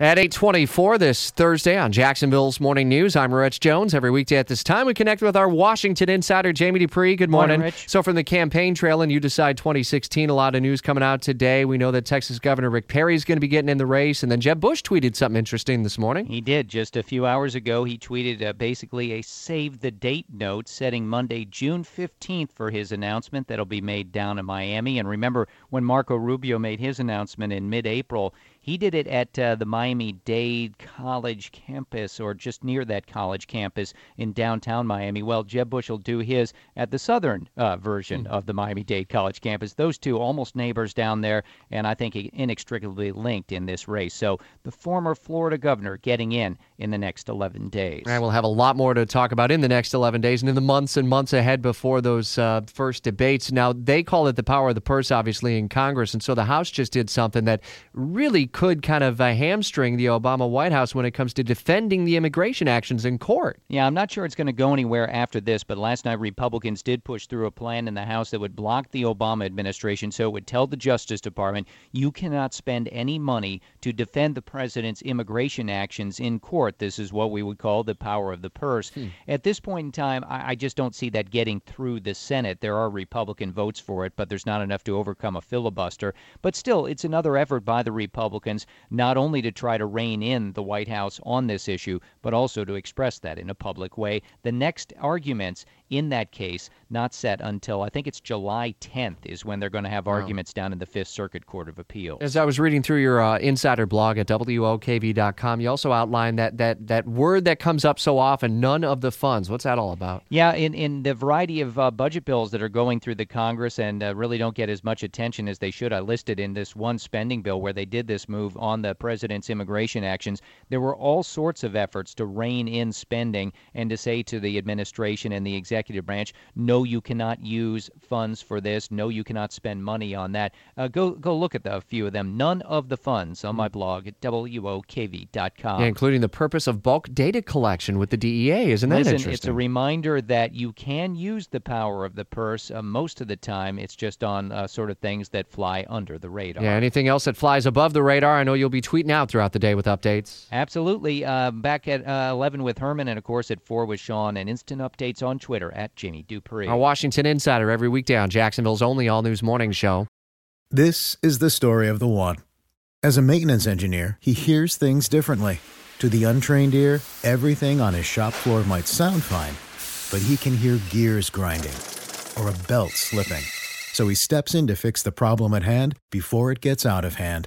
At 8:24 this Thursday on Jacksonville's Morning News, I'm Rich Jones. Every weekday at this time, we connect with our Washington insider, Jamie Dupree. Good morning. Rich. So from the campaign trail and You Decide 2016, a lot of news coming out today. We know that Texas Governor Rick Perry is going to be getting in the race, and then Jeb Bush tweeted something interesting this morning. He did. Just a few hours ago, he tweeted basically a save-the-date note setting Monday, June 15th for his announcement that'll be made down in Miami. And remember, when Marco Rubio made his announcement in mid-April, he did it at the Miami-Dade College campus, or just near that college campus in downtown Miami. Well, Jeb Bush will do his at the southern version of the Miami-Dade College campus. Those two almost neighbors down there, and I think inextricably linked in this race. So the former Florida governor getting in the next 11 days. And we'll have a lot more to talk about in the next 11 days and in the months and months ahead before those first debates. Now, they call it the power of the purse, obviously, in Congress, and so the House just did something that really could kind of hamstring the Obama White House when it comes to defending the immigration actions in court. Yeah, I'm not sure it's going to go anywhere after this, but last night Republicans did push through a plan in the House that would block the Obama administration, so it would tell the Justice Department, you cannot spend any money to defend the president's immigration actions in court. This is what we would call the power of the purse. At this point in time, I just don't see that getting through the Senate. There are Republican votes for it, but there's not enough to overcome a filibuster. But still, it's another effort by the Republicans, not only to try to rein in the White House on this issue, but also to express that in a public way. The next arguments in that case, not set until I think it's July 10th is when they're going to have arguments down in the Fifth Circuit Court of Appeals. As I was reading through your insider blog at WOKV.com, you also outlined that word that comes up so often, none of the funds. What's that all about? Yeah, in the variety of budget bills that are going through the Congress and really don't get as much attention as they should, I listed in this one spending bill where they did this move on the president's immigration actions. There were all sorts of efforts to rein in spending and to say to the administration and the executive branch, no, you cannot use funds for this. No, you cannot spend money on that. Go look at a few of them. None of the funds on my blog at WOKV.com. Yeah, including the purpose of bulk data collection with the DEA. Isn't that interesting? It's a reminder that you can use the power of the purse most of the time. It's just on sort of things that fly under the radar. Yeah, anything else that flies above the radar, I know you'll be tweeting out throughout the day with updates. Absolutely. Back at 11 with Herman and, of course, at 4 with Sean and instant updates on Twitter at Jamie Dupree. Our Washington insider every weekday on Jacksonville's only all-news morning show. This is the story of the one. As a maintenance engineer, he hears things differently. To the untrained ear, everything on his shop floor might sound fine, but he can hear gears grinding or a belt slipping. So he steps in to fix the problem at hand before it gets out of hand.